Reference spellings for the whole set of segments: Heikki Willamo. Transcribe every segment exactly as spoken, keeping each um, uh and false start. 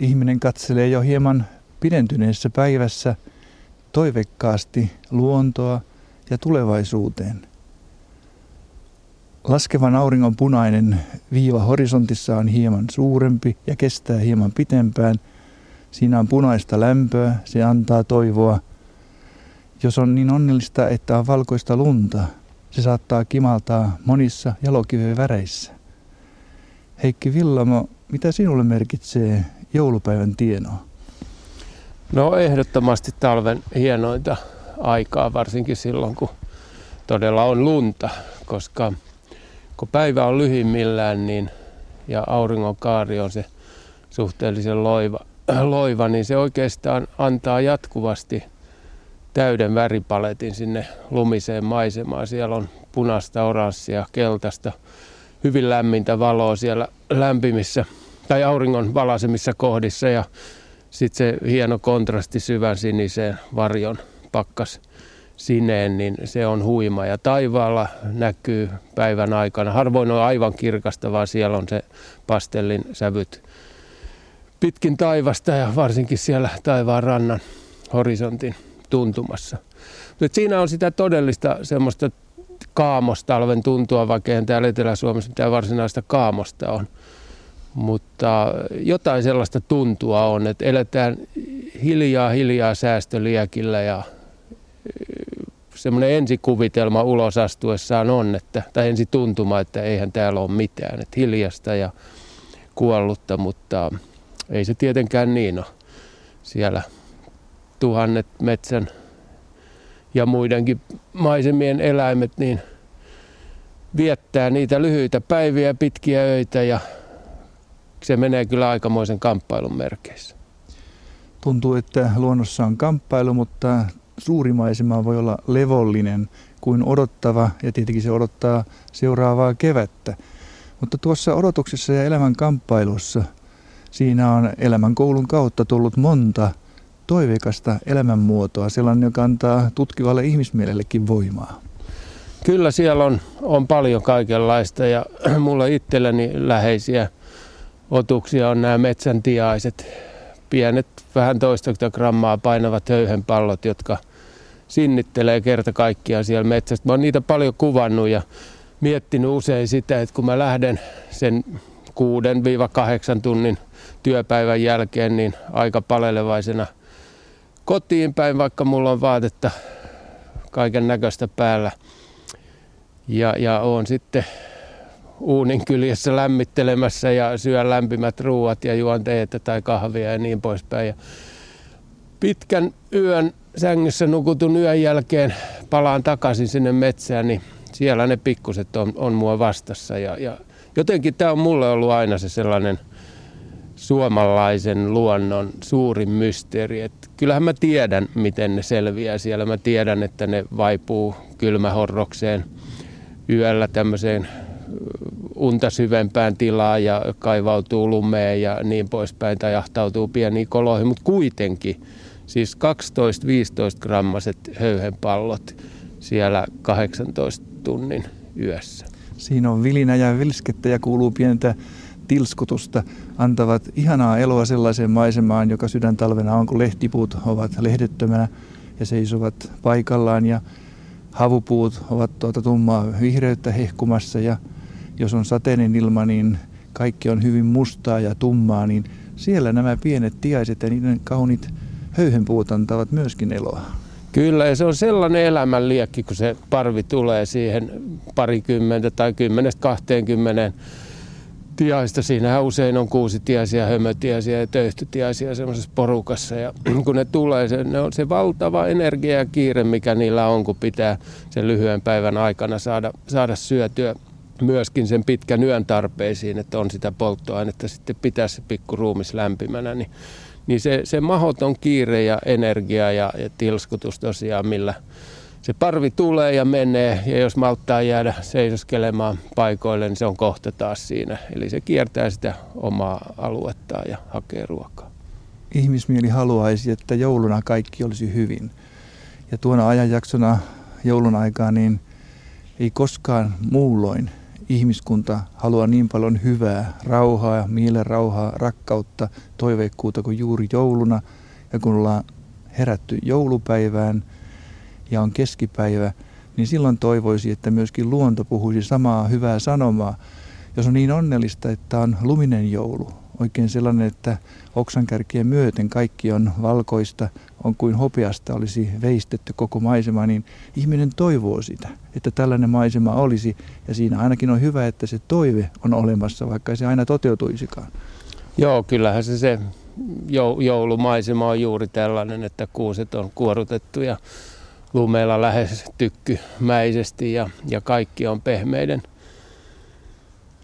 ihminen katselee jo hieman pidentyneessä päivässä toiveikkaasti luontoa ja tulevaisuuteen. Laskevan auringon punainen viiva horisontissa on hieman suurempi ja kestää hieman pitempään. Siinä on punaista lämpöä, se antaa toivoa. Jos on niin onnellista, että on valkoista lunta, se saattaa kimaltaa monissa jalokiven väreissä. Heikki Willamo, mitä sinulle merkitsee joulupäivän tienoa? No ehdottomasti talven hienointa aikaa, varsinkin silloin kun todella on lunta, koska kun päivä on lyhimmillään niin, ja auringonkaari on se suhteellisen loiva, loiva, niin se oikeastaan antaa jatkuvasti täyden väripaletin sinne lumiseen maisemaan. Siellä on punaista, oranssia, keltaista, hyvin lämmintä valoa siellä lämpimissä tai auringon valaisemissa kohdissa ja sitten se hieno kontrasti syvän siniseen varjon pakkas sineen, niin se on huima. Ja taivaalla näkyy päivän aikana. Harvoin on aivan kirkasta, vaan siellä on se pastellin sävyt pitkin taivasta ja varsinkin siellä taivaan rannan horisontin tuntumassa. Mutta siinä on sitä todellista semmoista kaamostalven tuntua, vaikka eihän täällä Etelä-Suomessa mitään varsinaista kaamosta on. Mutta jotain sellaista tuntua on, että eletään hiljaa hiljaa säästöliäkillä ja semmoinen ensikuvitelma ulos astuessaan on, että, tai ensituntuma, että eihän täällä ole mitään. Että hiljasta ja kuollutta, mutta ei se tietenkään niin ole. Siellä tuhannet metsän ja muidenkin maisemien eläimet niin viettää niitä lyhyitä päiviä ja pitkiä öitä ja se menee kyllä aikamoisen kamppailun merkeissä. Tuntuu, että luonnossa on kamppailu, mutta suuri maisema voi olla levollinen kuin odottava ja tietenkin se odottaa seuraavaa kevättä. Mutta tuossa odotuksessa ja elämän kamppailussa siinä on elämän koulun kautta tullut monta toiveikasta elämänmuotoa, sellainen, joka antaa tutkivalle ihmismielellekin voimaa. Kyllä siellä on, on paljon kaikenlaista ja mulla itselläni läheisiä otuksia on nämä metsäntiaiset, pienet, vähän toistakymmentä grammaa painavat höyhenpallot, jotka sinnittelee kerta kaikkiaan siellä metsästä. Mä oon niitä paljon kuvannut ja miettinyt usein sitä, että kun mä lähden sen kuudesta kahdeksaan tunnin työpäivän jälkeen, niin aika palelevaisena kotiin päin, vaikka mulla on vaatetta kaiken näköistä päällä ja, ja oon sitten uunin kyljessä lämmittelemässä ja syön lämpimät ruuat ja juon teetä tai kahvia ja niin poispäin. Ja pitkän yön sängyssä nukutun yön jälkeen palaan takaisin sinne metsään, niin siellä ne pikkuset on, on mua vastassa. Ja, ja jotenkin tämä on mulle ollut aina se sellainen suomalaisen luonnon suurin mysteeri. Et kyllähän mä tiedän, miten ne selviää siellä. Mä tiedän, että ne vaipuu kylmähorrokseen yöllä tämmöiseen unta syvempään tilaa ja kaivautuu lumeen ja niin poispäin tai jahtautuu pieniin koloihin, mutta kuitenkin siis kaksitoista viisitoista grammaset höyhenpallot siellä kahdeksantoista tunnin yössä. Siinä on vilinä ja vilskettä ja kuuluu pientä tilskutusta, antavat ihanaa eloa sellaiseen maisemaan, joka sydän talvena on, kun lehtipuut ovat lehdettömänä ja seisovat paikallaan ja havupuut ovat tuota tummaa vihreyttä hehkumassa ja jos on sateinen ilma, niin kaikki on hyvin mustaa ja tummaa, niin siellä nämä pienet tiaiset ja niiden kaunit höyhenpuut antavat myöskin eloa. Kyllä, ja se on sellainen elämänliekki, kun se parvi tulee siihen parikymmentä tai kymmenestä kahteenkymmeneen tiaista. Siinähän usein on kuusitiaisia, hömötiaisia ja töyhtötiaisia semmoisessa porukassa. Ja kun ne tulee, se, ne on se valtava energia ja kiire, mikä niillä on, kun pitää sen lyhyen päivän aikana saada, saada syötyä myöskin sen pitkän yön tarpeisiin, että on sitä polttoainetta sitten pitää se pikku ruumis lämpimänä. Niin, niin se, se mahdoton kiire ja energia ja, ja tilskutus tosiaan, millä se parvi tulee ja menee, ja jos malttaa jäädä seisoskelemaan paikoille, niin se on kohta taas siinä. Eli se kiertää sitä omaa aluettaan ja hakee ruokaa. Ihmismieli haluaisi, että jouluna kaikki olisi hyvin. Ja tuona ajanjaksona joulun aikaa niin ei koskaan muulloin ihmiskunta haluaa niin paljon hyvää, rauhaa, mielen rauhaa, rakkautta, toiveikkuutta kuin juuri jouluna. Ja kun ollaan herätty joulupäivään ja on keskipäivä, niin silloin toivoisi, että myöskin luonto puhuisi samaa hyvää sanomaa. Jos on niin onnellista, että on luminen joulu, oikein sellainen, että oksankärkien myöten kaikki on valkoista, on kuin hopeasta olisi veistetty koko maisema, niin ihminen toivoo sitä, että tällainen maisema olisi. Ja siinä ainakin on hyvä, että se toive on olemassa, vaikka ei se aina toteutuisikaan. Joo, kyllähän se se joulumaisema on juuri tällainen, että kuuset on kuorutettu ja lumella lähes tykkymäisesti ja, ja kaikki on pehmeiden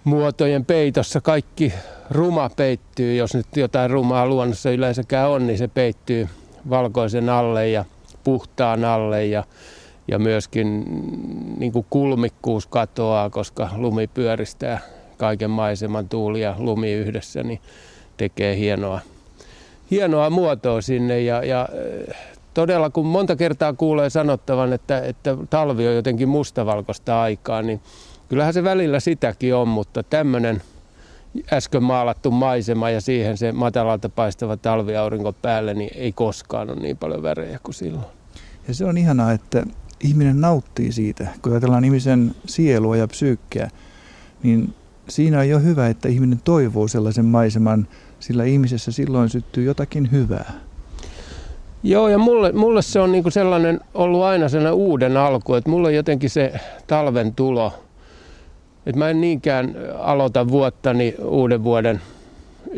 muotojen peitossa. Kaikki ruma peittyy, jos nyt jotain rumaa luonnossa yleensäkään on, niin se peittyy valkoisen alle ja puhtaan alle ja, ja myöskin niin kuin kulmikkuus katoaa, koska lumi pyöristää kaiken maiseman, tuuli ja lumi yhdessä, niin tekee hienoa, hienoa muotoa sinne ja, ja todella, kun monta kertaa kuulee sanottavan, että, että talvi on jotenkin mustavalkoista aikaa, niin kyllähän se välillä sitäkin on, mutta tämmöinen äsken maalattu maisema ja siihen se matalalta paistava talviaurinko päälle, niin ei koskaan ole niin paljon värejä kuin silloin. Ja se on ihanaa, että ihminen nauttii siitä, kun ajatellaan ihmisen sielua ja psyykkeä, niin siinä on jo hyvä, että ihminen toivoo sellaisen maiseman, sillä ihmisessä silloin syttyy jotakin hyvää. Joo, ja mulle, mulle se on niinku sellainen, ollut aina sellainen uuden alku, että mulla on jotenkin se talven tulo. Et mä en niinkään aloita vuottani uuden vuoden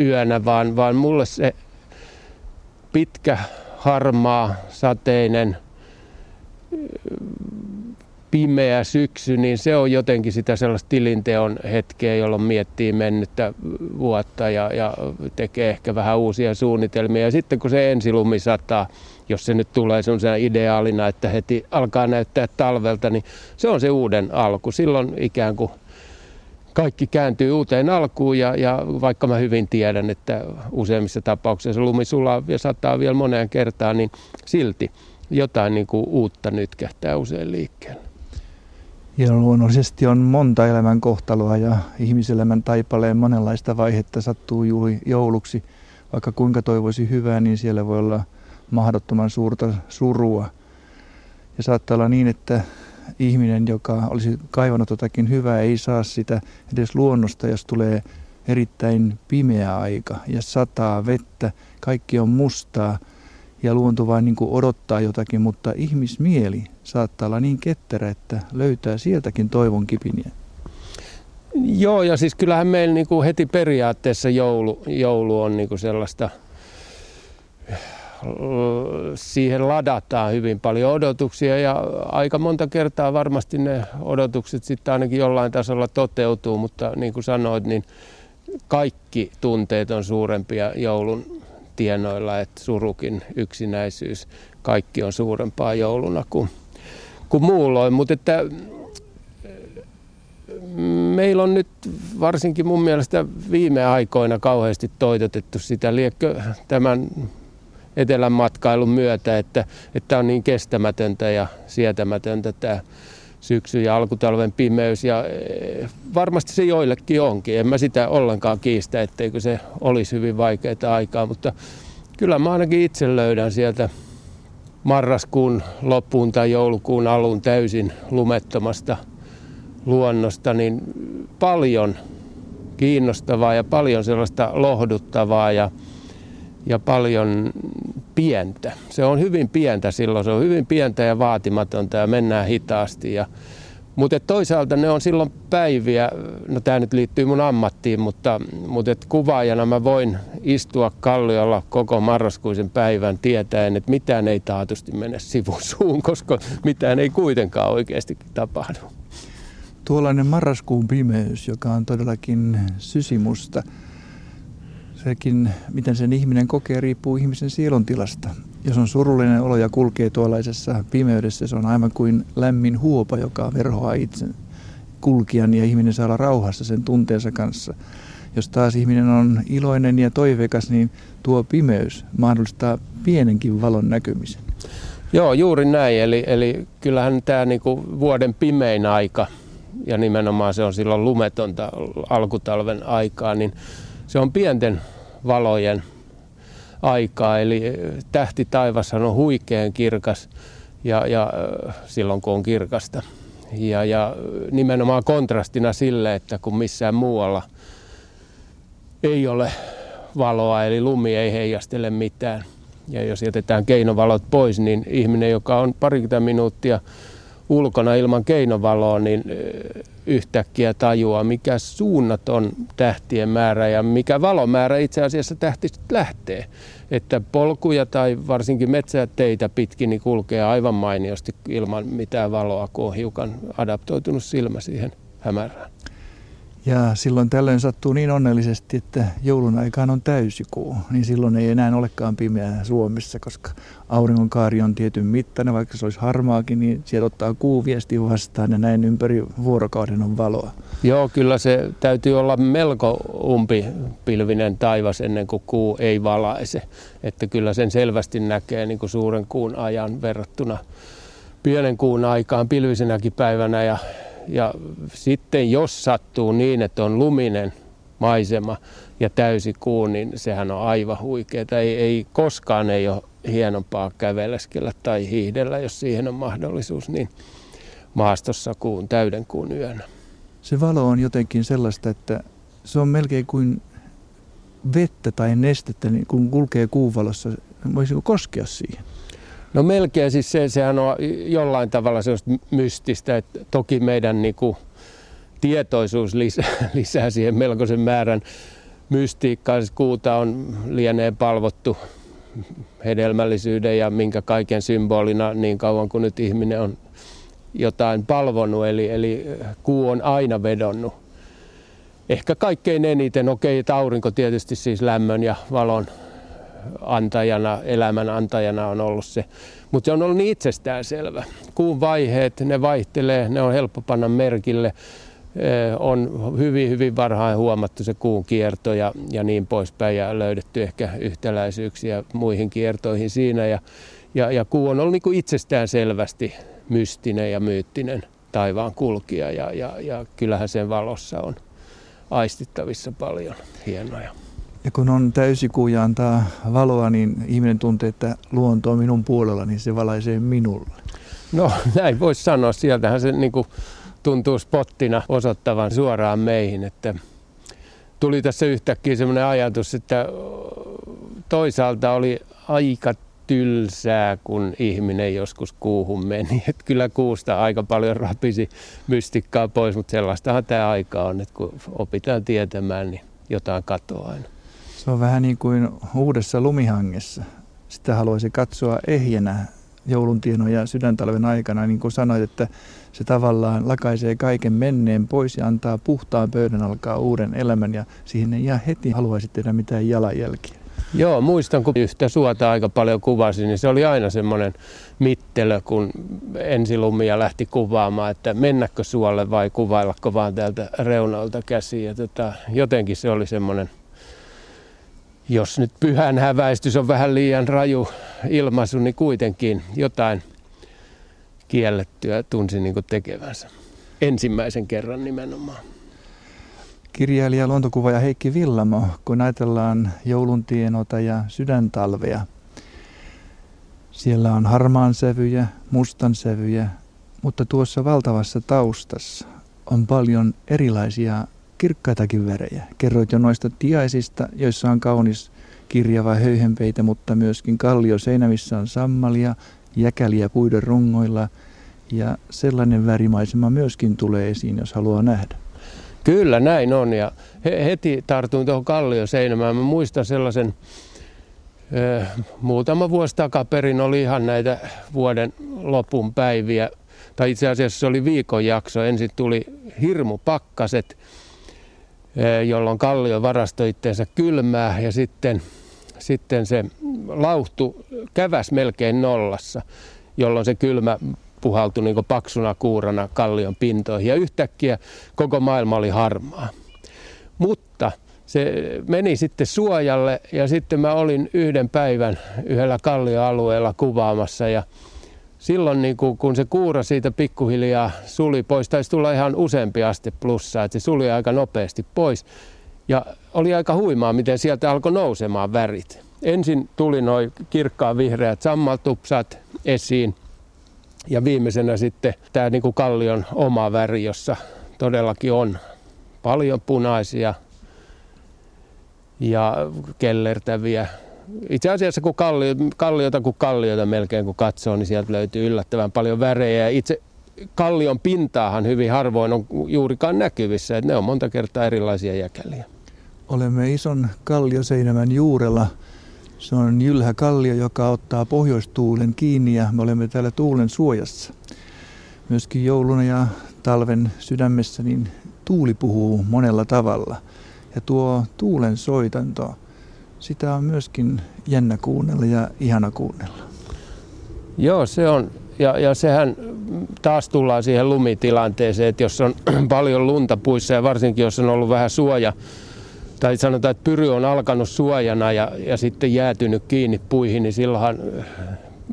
yönä, vaan, vaan mulle se pitkä, harmaa, sateinen, pimeä syksy, niin se on jotenkin sitä sellaista tilinteon hetkeä, jolloin miettii mennyttä vuotta ja, ja tekee ehkä vähän uusia suunnitelmia. Ja sitten kun se ensilumi sataa, jos se nyt tulee sellaisena ideaalina, että heti alkaa näyttää talvelta, niin se on se uuden alku. Silloin ikään kuin kaikki kääntyy uuteen alkuun ja, ja vaikka mä hyvin tiedän, että useimmissa tapauksissa lumi sulaa ja sataa vielä moneen kertaan, niin silti jotain niin kuin uutta nytkähtää usein liikkeelle. Ja luonnollisesti on monta elämän kohtaloa ja ihmiselämän taipaleen monenlaista vaihetta sattuu juuri jouluksi. Vaikka kuinka toivoisi hyvää, niin siellä voi olla mahdottoman suurta surua. Ja saattaa olla niin, että ihminen, joka olisi kaivannut jotakin hyvää, ei saa sitä edes luonnosta, jos tulee erittäin pimeä aika ja sataa vettä. Kaikki on mustaa ja luonto vain niin kuin odottaa jotakin, mutta ihmismieli saattaa olla niin ketterä, että löytää sieltäkin toivon kipiniä. Joo, ja siis kyllähän meillä niin kuin heti periaatteessa joulu, joulu on niin kuin sellaista, siihen ladataan hyvin paljon odotuksia ja aika monta kertaa varmasti ne odotukset sitten ainakin jollain tasolla toteutuu, mutta niin kuin sanoit, niin kaikki tunteet on suurempia joulun tienoilla, että surukin, yksinäisyys, kaikki on suurempaa jouluna kuin, kuin muulloin, mutta että meillä on nyt varsinkin mun mielestä viime aikoina kauheasti toitotettu sitä, liekö tämän etelän matkailun myötä, että tämä on niin kestämätöntä ja sietämätöntä tämä syksy ja alkutalven pimeys ja varmasti se joillekin onkin. En mä sitä ollenkaan kiistä, etteikö se olisi hyvin vaikeaa aikaa, mutta kyllä mä ainakin itse löydän sieltä marraskuun loppuun tai joulukuun alun täysin lumettomasta luonnosta niin paljon kiinnostavaa ja paljon sellaista lohduttavaa ja ja paljon pientä. Se on hyvin pientä silloin, se on hyvin pientä ja vaatimatonta ja mennään hitaasti. Ja, mutta toisaalta ne on silloin päiviä, no tämä nyt liittyy mun ammattiin, mutta, mutta et kuvaajana mä voin istua kalliolla koko marraskuisen päivän tietäen, että mitään ei taatusti mene sivusuun, koska mitään ei kuitenkaan oikeasti tapahdu. Tuollainen marraskuun pimeys, joka on todellakin sysimusta, sekin, miten sen ihminen kokee, riippuu ihmisen sieluntilasta. Jos on surullinen olo ja kulkee tuollaisessa pimeydessä, se on aivan kuin lämmin huopa, joka verhoaa itsen kulkijan ja ihminen saa olla rauhassa sen tunteensa kanssa. Jos taas ihminen on iloinen ja toiveikas, niin tuo pimeys mahdollistaa pienenkin valon näkymisen. Joo, juuri näin. Eli, eli kyllähän tämä niinku vuoden pimein aika ja nimenomaan se on silloin lumetonta alkutalven aikaa, niin se on pienten valojen aikaa, eli tähti taivashan on huikean kirkas ja, ja silloin kun on kirkasta. Ja, ja nimenomaan kontrastina sille, että kun missään muualla ei ole valoa, eli lumi ei heijastele mitään. Ja jos jätetään keinovalot pois, niin ihminen, joka on parikymmentä minuuttia ulkona ilman keinovaloa, niin yhtäkkiä tajuaa, mikä suunnaton tähtien määrä ja mikä valomäärä itse asiassa tähtistä lähtee. Että polkuja tai varsinkin metsäteitä pitkin niin kulkee aivan mainiosti ilman mitään valoa, kun on hiukan adaptoitunut silmä siihen hämärään. Ja silloin tällöin sattuu niin onnellisesti, että joulun aikaan on täysikuu, niin silloin ei enää olekaan pimeää Suomessa, koska auringonkaari on tietyn mittainen, vaikka se olisi harmaakin, niin sieltä ottaa kuu viesti vastaan ja näin ympäri vuorokauden on valoa. Joo, kyllä se täytyy olla melko umpipilvinen taivas ennen kuin kuu ei valaise, että kyllä sen selvästi näkee niin kuin suuren kuun ajan verrattuna pienen kuun aikaan pilvisenäkin päivänä. Ja Ja sitten jos sattuu niin, että on luminen maisema ja täysikuu, niin sehän on aivan huikeeta. Ei, ei koskaan ei ole hienompaa käveleskellä tai hiihdellä, jos siihen on mahdollisuus, niin maastossa kuun täyden kuun yönä. Se valo on jotenkin sellaista, että se on melkein kuin vettä tai nestettä, niin kun kulkee kuuvalossa, voisiko koskea siihen? No melkein siis se, sehän on jollain tavalla sellaista mystistä, että toki meidän niin kuin tietoisuus lisää, lisää siihen melkoisen määrän mystiikkaa. Siis kuuta on lienee palvottu hedelmällisyyden ja minkä kaiken symbolina niin kauan kuin nyt ihminen on jotain palvonut, eli, eli kuu on aina vedonnut. Ehkä kaikkein eniten, okei, että aurinko tietysti siis lämmön ja valon antajana, elämän antajana on ollut se, mutta se on ollut niin itsestäänselvä. Kuun vaiheet, ne vaihtelee, ne on helppo panna merkille, on hyvin, hyvin varhain huomattu se kuun kierto ja, ja niin poispäin ja löydetty ehkä yhtäläisyyksiä muihin kiertoihin siinä ja, ja, ja kuu on ollut niin kuin itsestäänselvästi mystinen ja myyttinen taivaan kulkija ja, ja, ja kyllähän sen valossa on aistittavissa paljon hienoja. Ja kun on täysikuu ja antaa valoa, niin ihminen tuntee, että luonto on minun puolella, niin se valaisee minulle. No näin voisi sanoa. Sieltähän se niin kuin tuntuu spottina osoittavan suoraan meihin. Että tuli tässä yhtäkkiä sellainen ajatus, että toisaalta oli aika tylsää, kun ihminen joskus kuuhun meni. Että kyllä kuusta aika paljon rapisi mystikkaa pois, mutta sellaistahan tämä aika on, että kun opitaan tietämään, niin jotain katoaa aina. Se on vähän niin kuin uudessa lumihangessa. Sitä haluaisi katsoa ehjänä jouluntieno ja sydäntalven aikana. Niin kuin sanoit, että se tavallaan lakaisee kaiken menneen pois ja antaa puhtaan pöydän alkaa uuden elämän. Ja siihen ei ihan heti haluaisi tehdä mitään jalanjälkiä. Joo, muistan kun yhtä suota aika paljon kuvasin, niin se oli aina semmoinen mittelö, kun ensilumia lähti kuvaamaan, että mennäkö suolle vai kuvaillako vaan täältä reunoilta käsiin. Ja tota, jotenkin se oli semmoinen... Jos nyt pyhän häväistys on vähän liian raju ilmaisu, niin kuitenkin jotain kiellettyä tunsin niin kuin tekevänsä. Ensimmäisen kerran nimenomaan. Kirjailija ja luontokuvaaja Heikki Willamo, kun ajatellaan jouluntienota ja sydäntalvea. Siellä on harmaan sävyjä, mustan sävyjä, mutta tuossa valtavassa taustassa on paljon erilaisia kirkkaitakin värejä. Kerroit jo noista tiaisista, joissa on kaunis kirjava höyhenpeitä, mutta myöskin kallioseinä, missä on sammalia, jäkäliä puiden rungoilla. Ja sellainen värimaisema myöskin tulee esiin, jos haluaa nähdä. Kyllä näin on. Ja heti tartuin tuohon kallioseinämään. Mä muistan sellaisen ö, muutama vuosi takaperin oli ihan näitä vuoden lopun päiviä. Tai itse asiassa se oli viikonjakso. Ensin tuli hirmu pakkaset, jolloin kallio varastoi itseensä kylmää ja sitten, sitten se lauhtu käväs melkein nollassa, jolloin se kylmä puhaltui niin kuin paksuna kuurana kallion pintoihin ja yhtäkkiä koko maailma oli harmaa. Mutta se meni sitten suojalle ja sitten mä olin yhden päivän yhdellä kallioalueella kuvaamassa ja silloin niin kuin, kun se kuuro siitä pikkuhiljaa suli pois, taisi tulla ihan useampi aste plussaa, että se suli aika nopeasti pois. Ja oli aika huimaa, miten sieltä alkoi nousemaan värit. Ensin tuli noi kirkkaan vihreät sammaltupsat esiin ja viimeisenä sitten tämä niin kuin kallion oma väri, jossa todellakin on paljon punaisia ja kellertäviä. Itse asiassa kun kallio, kalliota kuin kalliota melkein kun katsoo, niin sieltä löytyy yllättävän paljon värejä. Ja itse kallion pintaahan hyvin harvoin on juurikaan näkyvissä, että ne on monta kertaa erilaisia jäkäliä. Olemme ison kallioseinämän juurella. Se on jylhä kallio, joka ottaa pohjoistuulen kiinni ja me olemme täällä tuulen suojassa. Myöskin jouluna ja talven sydämessä niin tuuli puhuu monella tavalla. Ja tuo tuulen soitanto, sitä on myöskin jännä kuunnella ja ihana kuunnella. Joo, se on. Ja, ja sehän taas tullaan siihen lumitilanteeseen, että jos on paljon lunta puissa ja varsinkin jos on ollut vähän suoja, tai sanotaan, että pyry on alkanut suojana ja, ja sitten jäätynyt kiinni puihin, niin silloinhan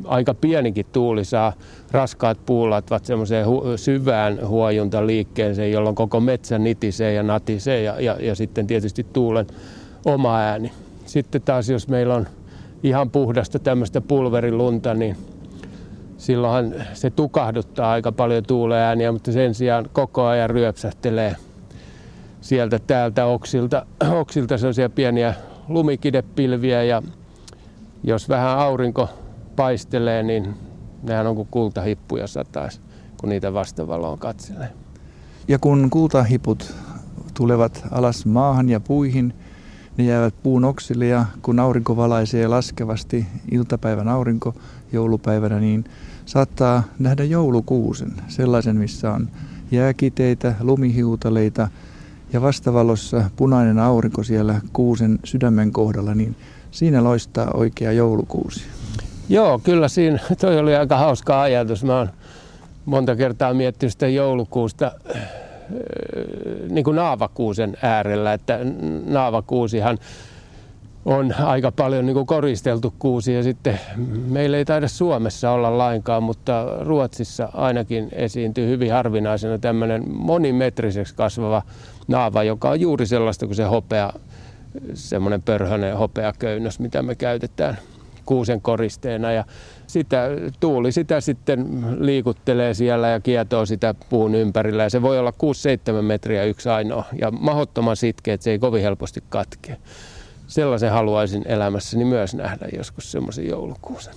aika pienikin tuuli saa raskaat puulatvat semmoiseen hu- syvään huojuntaliikkeeseen, jolloin koko metsä nitisee ja natisee ja, ja, ja sitten tietysti tuulen oma ääni. Sitten taas jos meillä on ihan puhdasta tämmöistä pulverilunta, niin silloinhan se tukahduttaa aika paljon tuulen ääniä, mutta sen sijaan koko ajan ryöpsähtelee sieltä täältä oksilta, oksilta sellaisia pieniä lumikidepilviä ja jos vähän aurinko paistelee, niin nehän on kuin kultahippuja satais, kun niitä vastavaloon katselee. Ja kun kultahiput tulevat alas maahan ja puihin, ne jäävät puun oksille ja kun aurinko valaisee laskevasti iltapäivän aurinko joulupäivänä, niin saattaa nähdä joulukuusen, sellaisen missä on jääkiteitä, lumihiutaleita ja vastavalossa punainen aurinko siellä kuusen sydämen kohdalla, niin siinä loistaa oikea joulukuusi. Joo, kyllä siinä. Toi oli aika hauska ajatus. Mä oon monta kertaa miettinyt sitä joulukuusta niin kuin naavakuusen äärellä, että naavakuusihan on aika paljon niin kuin koristeltu kuusi ja sitten meillä ei taida Suomessa olla lainkaan, mutta Ruotsissa ainakin esiintyy hyvin harvinaisena tämmöinen monimetriseksi kasvava naava, joka on juuri sellaista kuin se hopea, semmoinen pörhönen hopeaköynnös, mitä me käytetään kuusen koristeena ja sitä, tuuli sitä sitten liikuttelee siellä ja kietoo sitä puun ympärillä ja se voi olla kuusi seitsemän metriä yksi ainoa ja mahdottoman sitkeä, että se ei kovin helposti katkea. Sellaisen haluaisin elämässäni myös nähdä joskus semmoisen joulukuusen.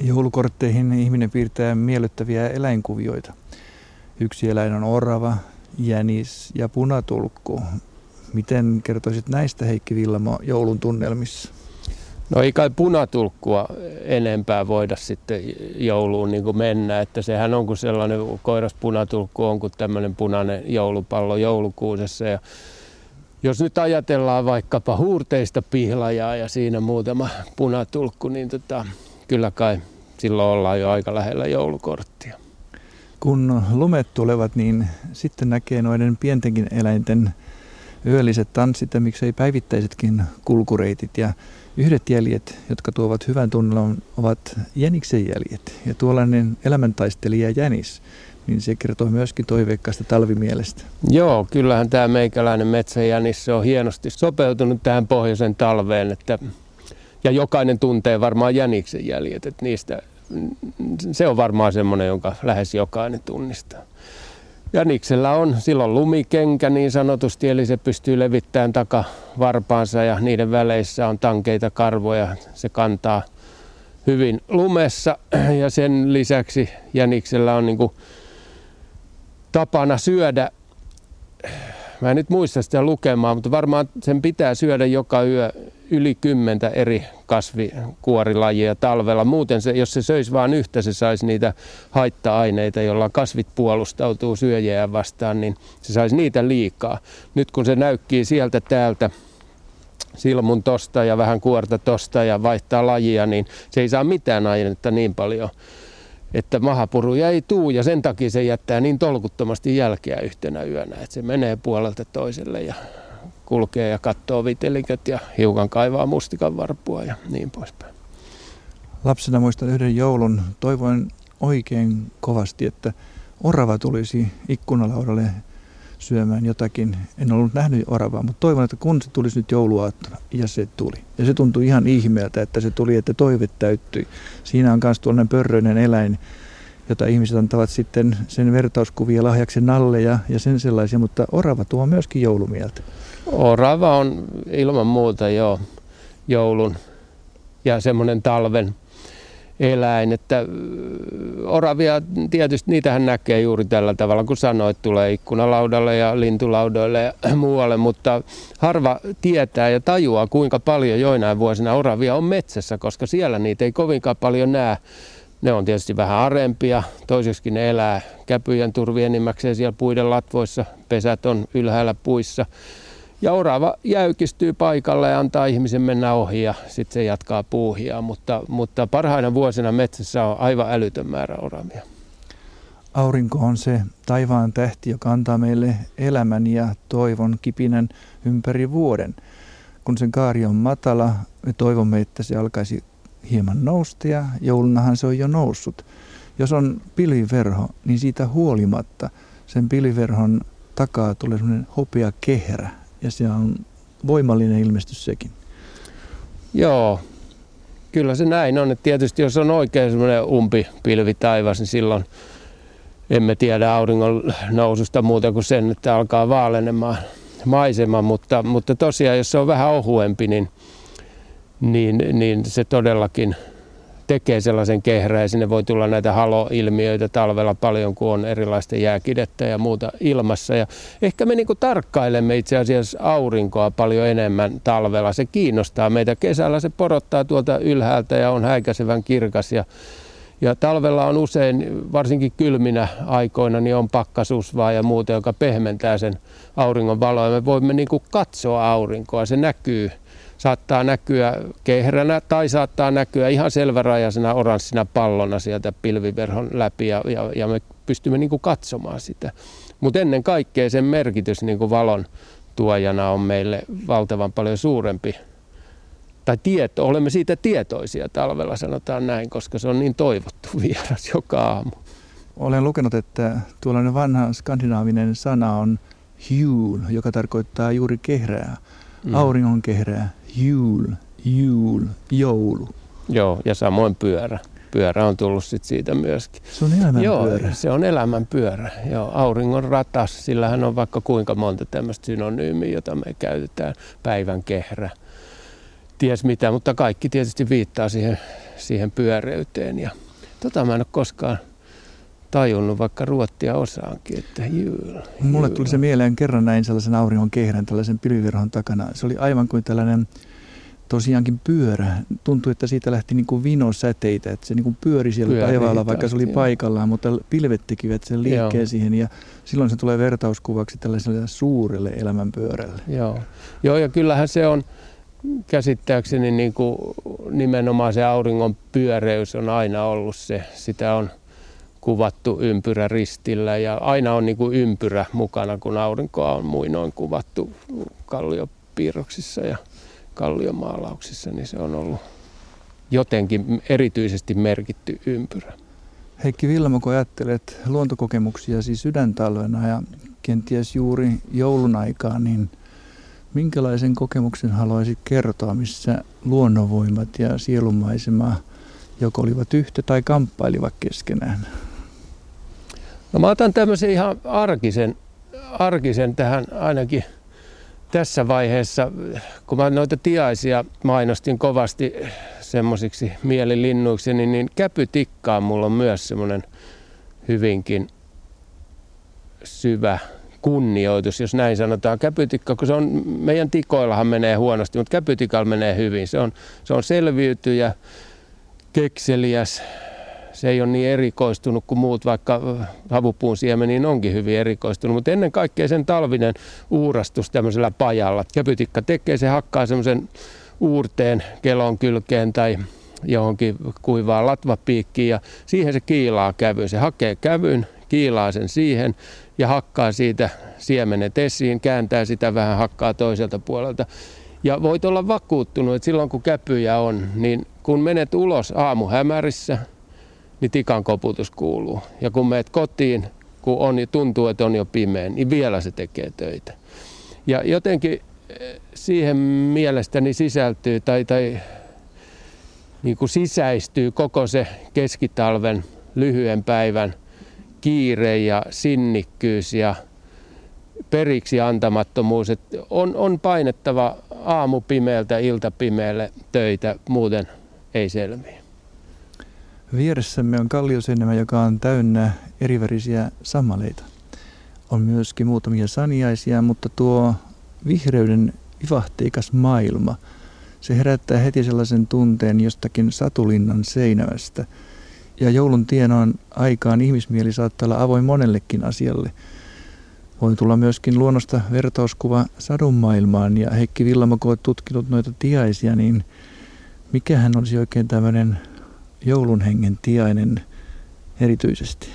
Joulukortteihin ihminen piirtää miellyttäviä eläinkuvioita. Yksi eläin on orava, jänis ja punatulkku. Miten kertoisit näistä, Heikki Willamo, joulun tunnelmissa? No ei kai punatulkkua enempää voida sitten jouluun niin kuin mennä, että sehän on kuin sellainen koiras punatulkku on kuin tämmöinen punainen joulupallo joulukuusessa. Ja jos nyt ajatellaan vaikkapa huurteista pihlajaa ja siinä muutama punatulkku, niin tota, kyllä kai silloin ollaan jo aika lähellä joulukorttia. Kun lumet tulevat, niin sitten näkee noiden pientenkin eläinten yölliset tanssit ja miksei päivittäisetkin kulkureitit ja yhdet jäljet, jotka tuovat hyvän tunnelman, ovat jäniksen jäljet. Ja tuollainen elämäntaistelija jänis, niin se kertoo myöskin toiveikkaasta talvimielestä. Joo, kyllähän tämä meikäläinen metsäjänis on hienosti sopeutunut tähän pohjoisen talveen. Että, ja jokainen tuntee varmaan jäniksen jäljet. Että niistä, se on varmaan semmoinen, jonka lähes jokainen tunnistaa. Jäniksellä on silloin lumikenkä niin sanotusti, eli se pystyy levittämään takavarpaansa ja niiden väleissä on tankeita karvoja. Se kantaa hyvin lumessa ja sen lisäksi jäniksellä on niin kuin tapana syödä, mä en nyt muista sitä lukemaa, mutta varmaan sen pitää syödä joka yö yli kymmentä eri kasvikuorilajia talvella. Muuten se, jos se söisi vain yhtä, se saisi niitä haitta-aineita, joilla kasvit puolustautuu syöjää vastaan, niin se saisi niitä liikaa. Nyt kun se näykkii sieltä täältä silmun tosta ja vähän kuorta tosta ja vaihtaa lajia, niin se ei saa mitään ainetta niin paljon, että mahapuruja ei tuu ja sen takia se jättää niin tolkuttomasti jälkeä yhtenä yönä, että se menee puolelta toiselle ja kulkee ja katsoo viteliköt ja hiukan kaivaa mustikan varpua ja niin poispäin. Lapsena muistan yhden joulun. Toivoin oikein kovasti, että orava tulisi ikkunalaudalle syömään jotakin. En ollut nähnyt oravaa, mutta toivon, että kun se tulisi nyt jouluaattona, ja se tuli. Ja se tuntui ihan ihmeeltä, että se tuli, että toive täyttyi. Siinä on myös tuollainen pörröinen eläin, jota ihmiset antavat sitten sen vertauskuvia lahjaksi nalleja ja sen sellaisia, mutta orava tuo myöskin joulumieltä. Orava on ilman muuta jo joulun ja semmoinen talven eläin, että oravia tietysti, niitähän näkee juuri tällä tavalla, kun sanoit, tulee ikkunalaudalle ja lintulaudoille ja muualle, mutta harva tietää ja tajuaa, kuinka paljon joinain vuosina oravia on metsässä, koska siellä niitä ei kovinkaan paljon näe. Ne on tietysti vähän arempia, toiseksi ne elää käpyjen turvien enimmäkseen siellä puiden latvoissa, pesät on ylhäällä puissa. Ja orava jäykistyy paikalle ja antaa ihmisen mennä ohi ja sitten se jatkaa puuhia, mutta, mutta parhaina vuosina metsässä on aivan älytön määrä oravia. Aurinko on se taivaan tähti, joka antaa meille elämän ja toivon kipinän ympäri vuoden. Kun sen kaari on matala, me toivomme, että se alkaisi hieman nousta ja joulunahan se on jo noussut. Jos on pilviverho, niin siitä huolimatta sen pilviverhon takaa tulee sellainen hopea kehrä. Ja se on voimallinen ilmestys sekin. Joo, kyllä se näin on. Että tietysti jos on oikein semmoinen umpipilvi taivas, niin silloin emme tiedä auringon noususta muuta kuin sen, että alkaa vaalenemaan maisema. Mutta, mutta tosiaan, jos se on vähän ohuempi, niin, niin, niin se todellakin tekee sellaisen kehrään. Ja sinne voi tulla näitä haloilmiöitä talvella paljon, kun on erilaista jääkidettä ja muuta ilmassa. Ja ehkä me niinku tarkkailemme itse asiassa aurinkoa paljon enemmän talvella. Se kiinnostaa meitä. Kesällä se porottaa tuolta ylhäältä ja on häikäisevän kirkas. Ja, ja talvella on usein, varsinkin kylminä aikoina, niin on pakkasusvaa ja muuta, joka pehmentää sen auringon valoa. Ja me voimme niinku katsoa aurinkoa. Se näkyy. Saattaa näkyä kehränä tai saattaa näkyä ihan selvärajaisena oranssina pallona sieltä pilviverhon läpi ja, ja, ja me pystymme niin kuin katsomaan sitä. Mutta ennen kaikkea sen merkitys niin kuin valon tuojana on meille valtavan paljon suurempi. Tai tieto, olemme siitä tietoisia talvella, sanotaan näin, koska se on niin toivottu vieras joka aamu. Olen lukenut, että tuollainen vanha skandinaavinen sana on hjul, joka tarkoittaa juuri kehrää. Mm. Auringon kehrää, jul, jul, joulu. Joo, ja samoin pyörä. Pyörä on tullut sit siitä myöskin. Se on elämän joo, pyörä. Se on elämän pyörä. Joo, auringon ratas, sillähän on vaikka kuinka monta tämmöistä synonyymiä, jota me käytetään. Päivän kehrä, ties mitä, mutta kaikki tietysti viittaa siihen, siihen pyöreyteen. Ja tota mä en ole koskaan tajunnut, vaikka ruottia osaankin, että jyl. Mulle tuli se mieleen, kerran näin sellaisen auringon kehrän tällaisen pilviverhon takana. Se oli aivan kuin tällainen tosiaankin pyörä. Tuntui, että siitä lähti niin kuin vinosäteitä, että se niin kuin pyöri siellä pyöri taivaalla, vaikka se oli joo. paikallaan, mutta pilvet tekivät sen liikkeen joo. siihen ja silloin se tulee vertauskuvaksi tällaiselle suurelle elämänpyörälle. Joo, joo ja kyllähän se on käsittääkseni niin kuin nimenomaan se auringon pyöreys on aina ollut se, sitä on kuvattu ympyrä ristillä ja aina on niin kuin ympyrä mukana, kun aurinkoa on muinoin kuvattu kalliopiirroksissa ja kalliomaalauksissa, niin se on ollut jotenkin erityisesti merkitty ympyrä. Heikki Willamo, kun ajattelet luontokokemuksiasi sydäntalvena ja kenties juuri joulun aikaan, niin minkälaisen kokemuksen haluaisit kertoa, missä luonnonvoimat ja sielumaisema joko olivat yhtä tai kamppailivat keskenään? No mä otan tämmöisen ihan arkisen, arkisen tähän ainakin tässä vaiheessa, kun mä noita tiaisia mainostin kovasti semmoisiksi mielilinnuiksi, niin, niin käpytikkaan mulla on myös semmoinen hyvinkin syvä kunnioitus, jos näin sanotaan. Käpytikka, kun se on, meidän tikoillahan menee huonosti, mutta käpytikalla menee hyvin. Se on, se on selviytyjä, kekseliäs. Se ei ole niin erikoistunut kuin muut, vaikka havupuun siemeniin onkin hyvin erikoistunut, mutta ennen kaikkea sen talvinen uurastus tämmöisellä pajalla. Käpytikka tekee, se hakkaa semmoisen uurteen kelon kylkeen tai johonkin kuivaan latvapiikkiin ja siihen se kiilaa kävyn. Se hakee kävyn, kiilaa sen siihen ja hakkaa siitä siemenet esiin, kääntää sitä vähän, hakkaa toiselta puolelta. Ja voit olla vakuuttunut, että silloin kun käpyjä on, niin Kun menet ulos aamuhämärissä, niin tikan koputus kuuluu. Ja kun menet kotiin, kun on, niin tuntuu, että on jo pimeä, niin vielä se tekee töitä. Ja jotenkin siihen mielestäni sisältyy tai, tai niin kuin sisäistyy koko se keskitalven lyhyen päivän kiire ja sinnikkyys ja periksi antamattomuus. Että on, on painettava aamupimeältä iltapimeälle töitä, muuten ei selviä. Vieressämme on kallioseinämä, joka on täynnä erivärisiä sammaleita. On myöskin muutamia saniaisia, mutta tuo vihreyden vivahteikas maailma, se herättää heti sellaisen tunteen jostakin Satulinnan seinämästä. Ja joulun tienoon aikaan ihmismieli saattaa olla avoin monellekin asialle. Voi tulla myöskin luonnosta vertauskuva sadunmaailmaan, ja Heikki Willamo, kun olet tutkinut noita tiaisia, niin mikähän olisi oikein tämmöinen joulun hengen tiainen erityisesti?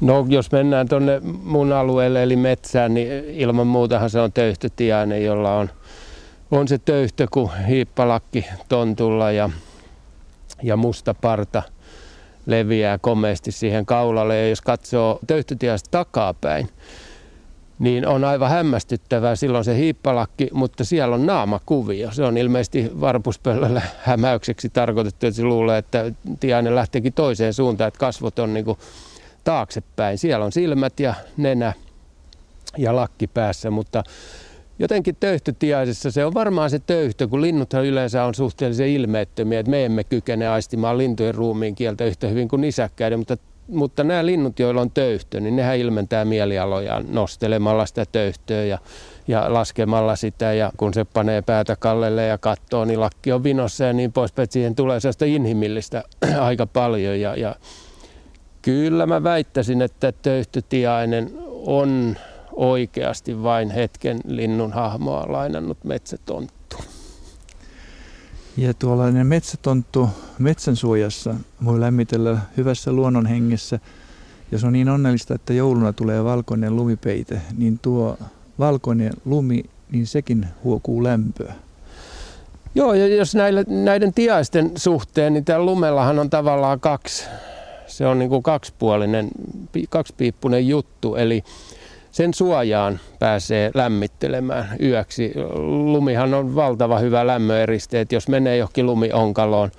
No jos mennään tuonne mun alueelle eli metsään, niin ilman muutahan se on töyhtötiainen, jolla on, on se töyhtö kuin hiippalakki tontulla ja, ja musta parta leviää komeasti siihen kaulalle. Ja jos katsoo töyhtötiaista takapäin, niin on aivan hämmästyttävää silloin se hiippalakki, mutta siellä on naamakuvio. Se on ilmeisesti varpuspöllöllä hämäykseksi tarkoitettu, että se luulee, että tiainen lähteekin toiseen suuntaan, että kasvot on niin kuin taaksepäin. Siellä on silmät ja nenä ja lakki päässä, mutta jotenkin töyhtötiaisessa se on varmaan se töyhtö, kun linnuthan yleensä on suhteellisen ilmeettömiä, että me emme kykene aistimaan lintujen ruumiin kieltä yhtä hyvin kuin nisäkkäiden, mutta Mutta nämä linnut, joilla on töyhtö, niin nehän ilmentää mielialojaan nostelemalla sitä töyhtöä ja, ja laskemalla sitä. Ja kun se panee päätä kallelle ja katsoo, niin lakki on vinossa ja niin poispäin. Siihen tulee sellaista inhimillistä aika paljon. Ja, ja kyllä mä väittäisin, että töyhtötiainen on oikeasti vain hetken linnun hahmoa lainannut metsätonttu. Ja tuollainen metsätonttu metsän suojassa voi lämmitellä hyvässä luonnonhengessä. Jos on niin onnellista, että jouluna tulee valkoinen lumipeite, niin tuo valkoinen lumi, niin sekin huokuu lämpöä. Joo, ja jos näille, näiden tiaisten suhteen, niin täällä lumellahan on tavallaan kaksi, se on niin kuin kaksipuolinen, kaksipiippunen juttu, eli sen suojaan pääsee lämmittelemään yöksi. Lumihan on valtava hyvä lämmöeriste, että jos menee johonkin lumionkaloon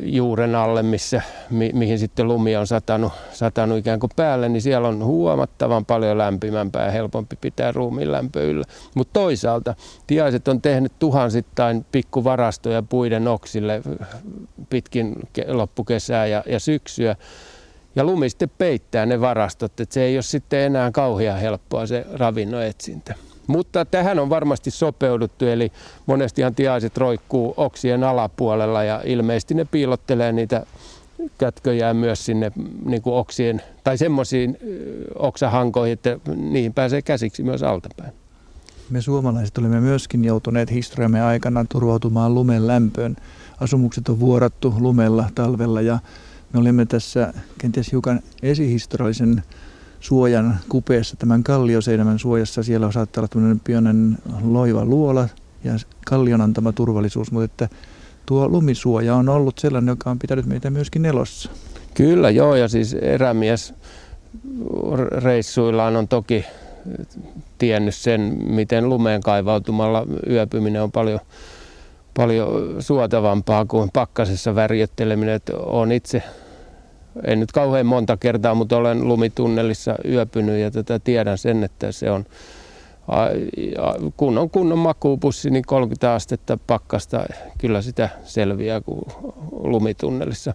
juuren alle, missä, mi, mihin sitten lumi on satanut, satanut ikään kuin päälle, niin siellä on huomattavan paljon lämpimämpää ja helpompi pitää ruumiin lämpö yllä. Mutta toisaalta tiaiset on tehnyt tuhansittain pikkuvarastoja puiden oksille pitkin loppukesää ja, ja syksyä. Ja lumi sitten peittää ne varastot, että se ei ole sitten enää kauhean helppoa se ravinnon etsintä. Mutta tähän on varmasti sopeuduttu, eli monestihan tiaiset roikkuu oksien alapuolella ja ilmeisesti ne piilottelee niitä kätköjä myös sinne niin kuin oksien tai semmoisiin oksahankoihin, että niihin pääsee käsiksi myös altapäin. Me suomalaiset olemme myöskin joutuneet historiamme aikana turvautumaan lumen lämpöön. Asumukset on vuorattu lumella talvella ja me olemme tässä kenties hiukan esihistoriallisen suojan kupeessa, tämän kallioseinämän suojassa. Siellä saattaa olla tämmöinen pienen loiva luola ja kallion antama turvallisuus, mutta että tuo lumisuoja on ollut sellainen, joka on pitänyt meitä myöskin elossa. Kyllä joo, ja siis erämies reissuillaan on toki tiennyt sen, miten lumeen kaivautumalla yöpyminen on paljon paljon suotavampaa kuin pakkasessa värjötteleminen. Olen itse, en nyt kauhean monta kertaa, mutta olen lumitunnelissa yöpynyt ja tätä tiedän sen, että se on kun on kunnon makuupussi, niin kolmekymmentä astetta pakkasta kyllä sitä selviää, kun lumitunnelissa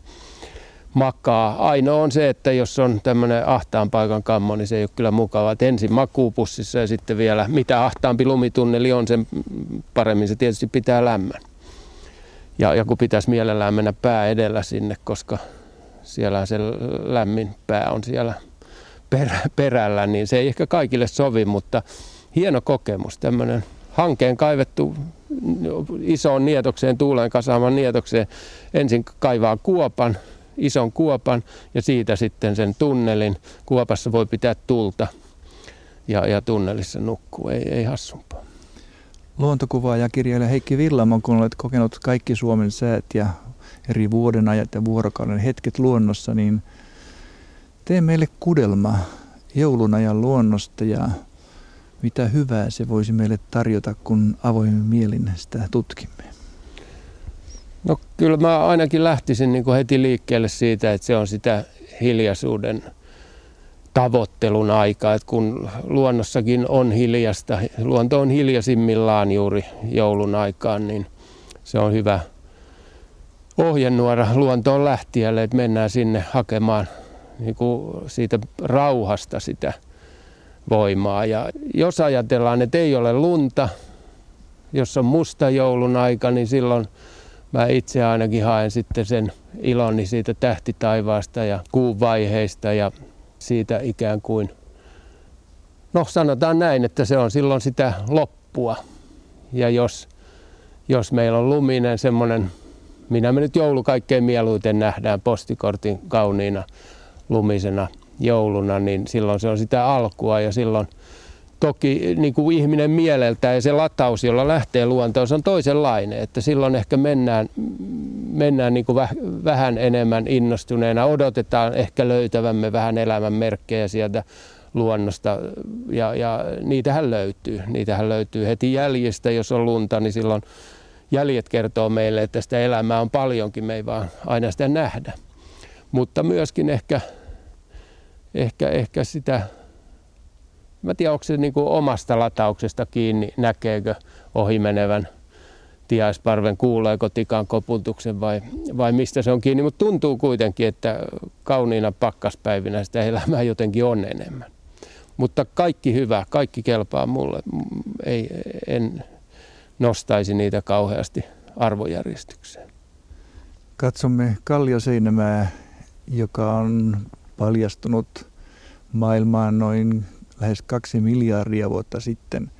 makaa. Ainoa on se, että jos on tämmöinen ahtaan paikan kammo, niin se ei ole kyllä mukavaa. Et ensin makuupussissa ja sitten vielä mitä ahtaampi lumitunneli on, sen paremmin se tietysti pitää lämmön. Ja, ja kun pitäisi mielellään mennä pää edellä sinne, koska siellä se lämmin pää on siellä perä, perällä, niin se ei ehkä kaikille sovi, mutta hieno kokemus. Tämmöinen hankeen kaivettu isoon nietokseen, tuuleen kasaamaan nietokseen. Ensin kaivaa kuopan. Ison kuopan ja siitä sitten sen tunnelin. Kuopassa voi pitää tulta ja, ja tunnelissa nukkuu, ei, ei hassumpaa. luontokuvaaja ja kirjailija Heikki Willamo, kun olet kokenut kaikki Suomen säät ja eri vuodenajat ja vuorokauden hetket luonnossa, niin tee meille kudelma joulunajan luonnosta ja mitä hyvää se voisi meille tarjota, kun avoimin mielin sitä tutkimme. No kyllä mä ainakin lähtisin niin kuin heti liikkeelle siitä, että se on sitä hiljaisuuden tavoittelun aikaa, että kun luonnossakin on hiljasta, luonto on hiljaisimmillaan juuri joulun aikaan, niin se on hyvä ohjenuora luontoon lähtijälle, että mennään sinne hakemaan niin kuin siitä rauhasta sitä voimaa. Ja jos ajatellaan, että ei ole lunta, jos on musta joulun aika, niin silloin mä itse ainakin haen sitten sen iloni siitä tähtitaivaasta ja kuun vaiheista ja siitä ikään kuin, no sanotaan näin, että se on silloin sitä loppua. Ja jos, jos meillä on luminen semmoinen, minä me nyt joulu kaikkein mieluiten nähdään postikortin kauniina lumisena jouluna, niin silloin se on sitä alkua ja silloin toki niin kuin ihminen mieleltään ja se lataus, jolla lähtee luontoon, se on toisenlainen, että silloin ehkä mennään, mennään niin kuin väh, vähän enemmän innostuneena, odotetaan ehkä löytävämme vähän elämän merkkejä sieltä luonnosta ja, ja niitähän löytyy, niitähän löytyy heti jäljistä, jos on lunta, niin silloin jäljet kertoo meille, että sitä elämää on paljonkin, me ei vaan aina sitä nähdä, mutta myöskin ehkä, ehkä, ehkä sitä. Mä tiedän, onko se niin kuin omasta latauksesta kiinni, näkeekö ohimenevän tiaisparven, kuuleeko tikan koputuksen vai, vai mistä se on kiinni. Mutta tuntuu kuitenkin, että kauniina pakkaspäivinä sitä elämää jotenkin on enemmän. Mutta kaikki hyvä, kaikki kelpaa mulle. Ei, en nostaisi niitä kauheasti arvojärjestykseen. Katsomme kallioseinämää, joka on paljastunut maailmaan noin lähes kaksi miljardia vuotta sitten.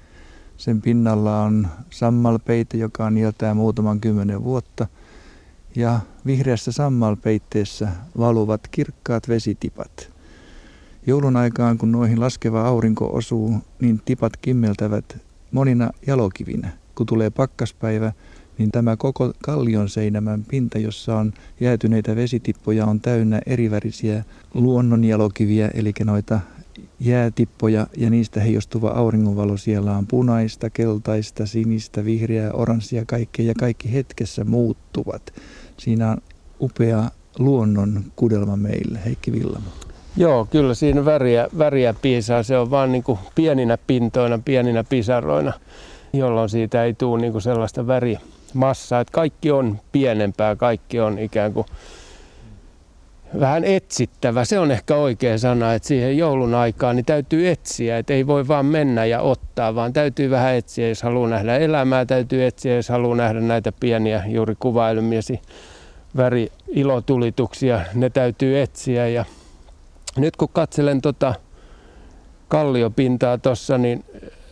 Sen pinnalla on sammalpeite, joka on jotain muutaman kymmenen vuotta. Ja vihreässä sammalpeitteessä valuvat kirkkaat vesitipat. Joulun aikaan, kun noihin laskeva aurinko osuu, niin tipat kimmeltävät monina jalokivinä. Kun tulee pakkaspäivä, niin tämä koko kallion seinämän pinta, jossa on jäätyneitä vesitippoja, on täynnä erivärisiä luonnonjalokiviä, eli noita jäätippoja, ja niistä heijostuva auringonvalo, siellä on punaista, keltaista, sinistä, vihreää, oranssia, kaikkea, ja kaikki hetkessä muuttuvat. Siinä on upea luonnon kudelma meille, Heikki Willamo. Joo, kyllä siinä väriä, väriä piisaa, se on vaan niin kuin pieninä pintoina, pieninä pisaroina, jolloin siitä ei tule niin kuin sellaista värimassaa, että kaikki on pienempää, kaikki on ikään kuin vähän etsittävä, se on ehkä oikea sana, että siihen joulun aikaan niin täytyy etsiä, että ei voi vaan mennä ja ottaa, vaan täytyy vähän etsiä, jos haluaa nähdä elämää, täytyy etsiä, jos haluaa nähdä näitä pieniä juuri kuvailmiesi väri-ilotulituksia, ne täytyy etsiä. Ja nyt kun katselen tota kalliopintaa tuossa, niin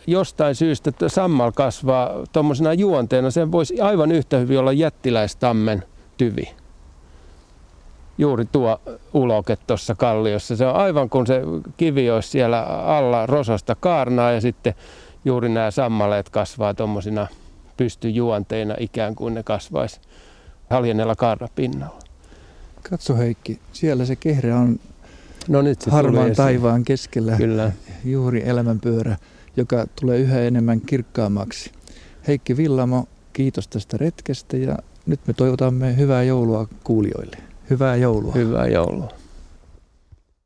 jostain syystä sammal kasvaa tuommoisena juonteena, sen voisi aivan yhtä hyvin olla jättiläistammen tyvi. Juuri tuo uloke tuossa kalliossa. Se on aivan kun se kivi olisi siellä alla rosasta kaarnaa ja sitten juuri nämä sammaleet kasvaa tuommoisina pystyjuonteina ikään kuin ne kasvaisi haljenneella kaarnapinnalla. Katso Heikki, siellä se kehre on no nyt se harmaan taivaan keskellä. Kyllä. Juuri elämänpyörä, joka tulee yhä enemmän kirkkaammaksi. Heikki Willamo, kiitos tästä retkestä ja nyt me toivotamme hyvää joulua kuulijoille. Hyvää joulua. Hyvää joulua.